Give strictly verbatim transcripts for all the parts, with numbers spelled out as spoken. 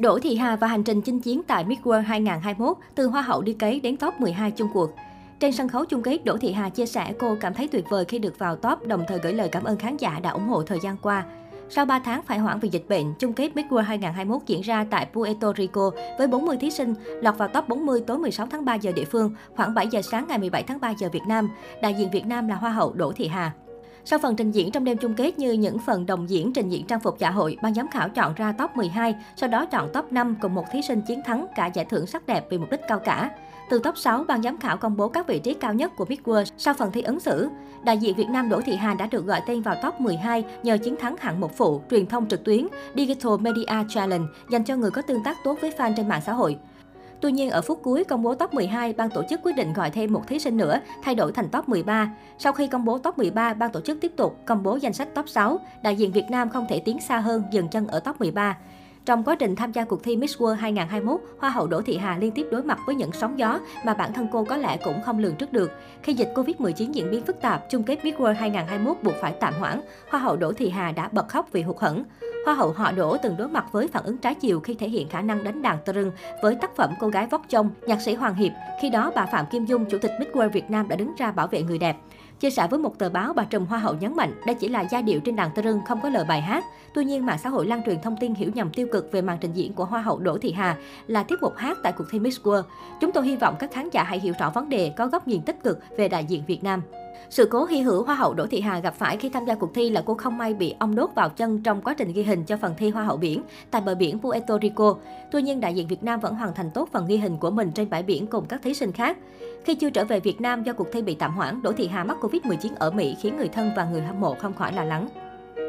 Đỗ Thị Hà và hành trình chinh chiến tại Miss World hai không hai mốt, từ hoa hậu đi cấy đến top mười hai chung cuộc. Trên sân khấu chung kết, Đỗ Thị Hà chia sẻ cô cảm thấy tuyệt vời khi được vào top, đồng thời gửi lời cảm ơn khán giả đã ủng hộ thời gian qua. Sau ba tháng phải hoãn vì dịch bệnh, chung kết Miss World hai không hai mốt diễn ra tại Puerto Rico với bốn mươi thí sinh, lọt vào top bốn mươi tối mười sáu tháng ba giờ địa phương, khoảng bảy giờ sáng ngày mười bảy tháng ba giờ Việt Nam. Đại diện Việt Nam là Hoa hậu Đỗ Thị Hà. Sau phần trình diễn trong đêm chung kết như những phần đồng diễn, trình diễn trang phục dạ hội, ban giám khảo chọn ra top mười hai, sau đó chọn top năm cùng một thí sinh chiến thắng cả giải thưởng sắc đẹp vì mục đích cao cả. Từ top sáu, ban giám khảo công bố các vị trí cao nhất của Miss World sau phần thi ứng xử. Đại diện Việt Nam Đỗ Thị Hà đã được gọi tên vào top mười hai nhờ chiến thắng hạng mục phụ, truyền thông trực tuyến, Digital Media Challenge dành cho người có tương tác tốt với fan trên mạng xã hội. Tuy nhiên, ở phút cuối công bố top mười hai, ban tổ chức quyết định gọi thêm một thí sinh nữa, thay đổi thành top mười ba. Sau khi công bố top mười ba, ban tổ chức tiếp tục công bố danh sách top sáu. Đại diện Việt Nam không thể tiến xa hơn, dừng chân ở top mười ba. Trong quá trình tham gia cuộc thi Miss World hai không hai mốt, Hoa hậu Đỗ Thị Hà liên tiếp đối mặt với những sóng gió mà bản thân cô có lẽ cũng không lường trước được. Khi dịch Covid mười chín diễn biến phức tạp, chung kết Miss World hai không hai mốt buộc phải tạm hoãn, Hoa hậu Đỗ Thị Hà đã bật khóc vì hụt hẫng. Hoa hậu họ Đỗ từng đối mặt với phản ứng trái chiều khi thể hiện khả năng đánh đàn tơ rưng với tác phẩm Cô gái vóc chông, nhạc sĩ Hoàng Hiệp. Khi đó, bà Phạm Kim Dung, chủ tịch Miss World Việt Nam đã đứng ra bảo vệ người đẹp. Chia sẻ với một tờ báo, bà trùm Hoa hậu nhấn mạnh đây chỉ là giai điệu trên đàn tơ rưng, không có lời bài hát. Tuy nhiên, mạng xã hội lan truyền thông tin hiểu nhầm tiêu cực về màn trình diễn của Hoa hậu Đỗ Thị Hà là tiết mục hát tại cuộc thi Miss World. Chúng tôi hy vọng các khán giả hãy hiểu rõ vấn đề, có góc nhìn tích cực về đại diện Việt Nam. Sự cố hy hữu Hoa hậu Đỗ Thị Hà gặp phải khi tham gia cuộc thi là cô không may bị ong đốt vào chân trong quá trình ghi hình cho phần thi Hoa hậu biển tại bờ biển Puerto Rico. Tuy nhiên, đại diện Việt Nam vẫn hoàn thành tốt phần ghi hình của mình trên bãi biển cùng các thí sinh khác. Khi chưa trở về Việt Nam do cuộc thi bị tạm hoãn, Đỗ Thị Hà mắc Covid mười chín ở Mỹ khiến người thân và người hâm mộ không khỏi lo lắng.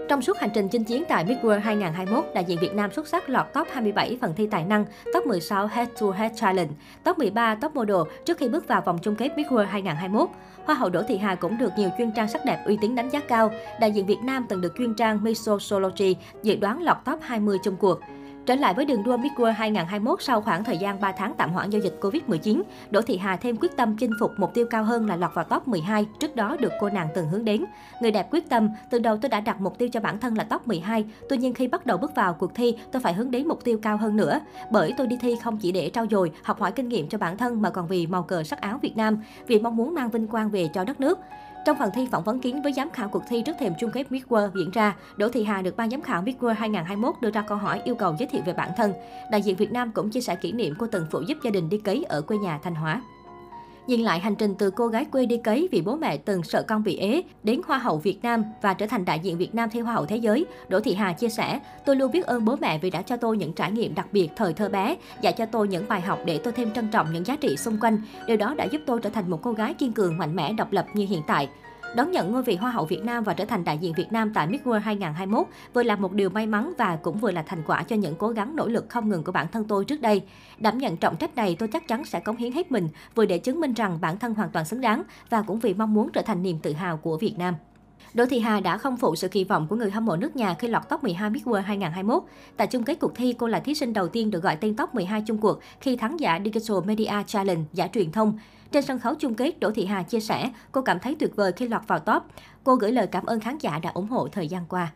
Trong suốt hành trình chinh chiến tại Miss World hai không hai mốt, đại diện Việt Nam xuất sắc lọt top hai mươi bảy phần thi tài năng, top mười sáu Head to Head Challenge, top mười ba top model trước khi bước vào vòng chung kết Miss World hai không hai mốt. Hoa hậu Đỗ Thị Hà cũng được nhiều chuyên trang sắc đẹp uy tín đánh giá cao. Đại diện Việt Nam từng được chuyên trang Missosology dự đoán lọt top hai mươi chung cuộc. Trở lại với đường đua Miss World hai không hai mốt sau khoảng thời gian ba tháng tạm hoãn do dịch Covid mười chín, Đỗ Thị Hà thêm quyết tâm chinh phục mục tiêu cao hơn là lọt vào top mười hai, trước đó được cô nàng từng hướng đến. Người đẹp quyết tâm, từ đầu tôi đã đặt mục tiêu cho bản thân là top mười hai, tuy nhiên khi bắt đầu bước vào cuộc thi, tôi phải hướng đến mục tiêu cao hơn nữa. Bởi tôi đi thi không chỉ để trau dồi, học hỏi kinh nghiệm cho bản thân mà còn vì màu cờ sắc áo Việt Nam, vì mong muốn mang vinh quang về cho đất nước. Trong phần thi phỏng vấn kiến với giám khảo cuộc thi trước thềm chung kết Miss World diễn ra, Đỗ Thị Hà được ban giám khảo Miss World hai không hai mốt đưa ra câu hỏi yêu cầu giới thiệu về bản thân. Đại diện Việt Nam cũng chia sẻ kỷ niệm cô từng phụ giúp gia đình đi cấy ở quê nhà Thanh Hóa. Nhìn lại hành trình từ cô gái quê đi cấy vì bố mẹ từng sợ con bị ế, đến Hoa hậu Việt Nam và trở thành đại diện Việt Nam thi Hoa hậu Thế giới, Đỗ Thị Hà chia sẻ, tôi luôn biết ơn bố mẹ vì đã cho tôi những trải nghiệm đặc biệt thời thơ bé, dạy cho tôi những bài học để tôi thêm trân trọng những giá trị xung quanh. Điều đó đã giúp tôi trở thành một cô gái kiên cường, mạnh mẽ, độc lập như hiện tại. Đón nhận ngôi vị Hoa hậu Việt Nam và trở thành đại diện Việt Nam tại Miss World hai không hai mốt vừa là một điều may mắn và cũng vừa là thành quả cho những cố gắng nỗ lực không ngừng của bản thân tôi trước đây. Đảm nhận trọng trách này, tôi chắc chắn sẽ cống hiến hết mình, vừa để chứng minh rằng bản thân hoàn toàn xứng đáng và cũng vì mong muốn trở thành niềm tự hào của Việt Nam. Đỗ Thị Hà đã không phụ sự kỳ vọng của người hâm mộ nước nhà khi lọt top mười hai Miss World hai không hai mốt. Tại chung kết cuộc thi, cô là thí sinh đầu tiên được gọi tên top mười hai chung cuộc khi thắng giải Digital Media Challenge, giải truyền thông. Trên sân khấu chung kết, Đỗ Thị Hà chia sẻ, cô cảm thấy tuyệt vời khi lọt vào top. Cô gửi lời cảm ơn khán giả đã ủng hộ thời gian qua.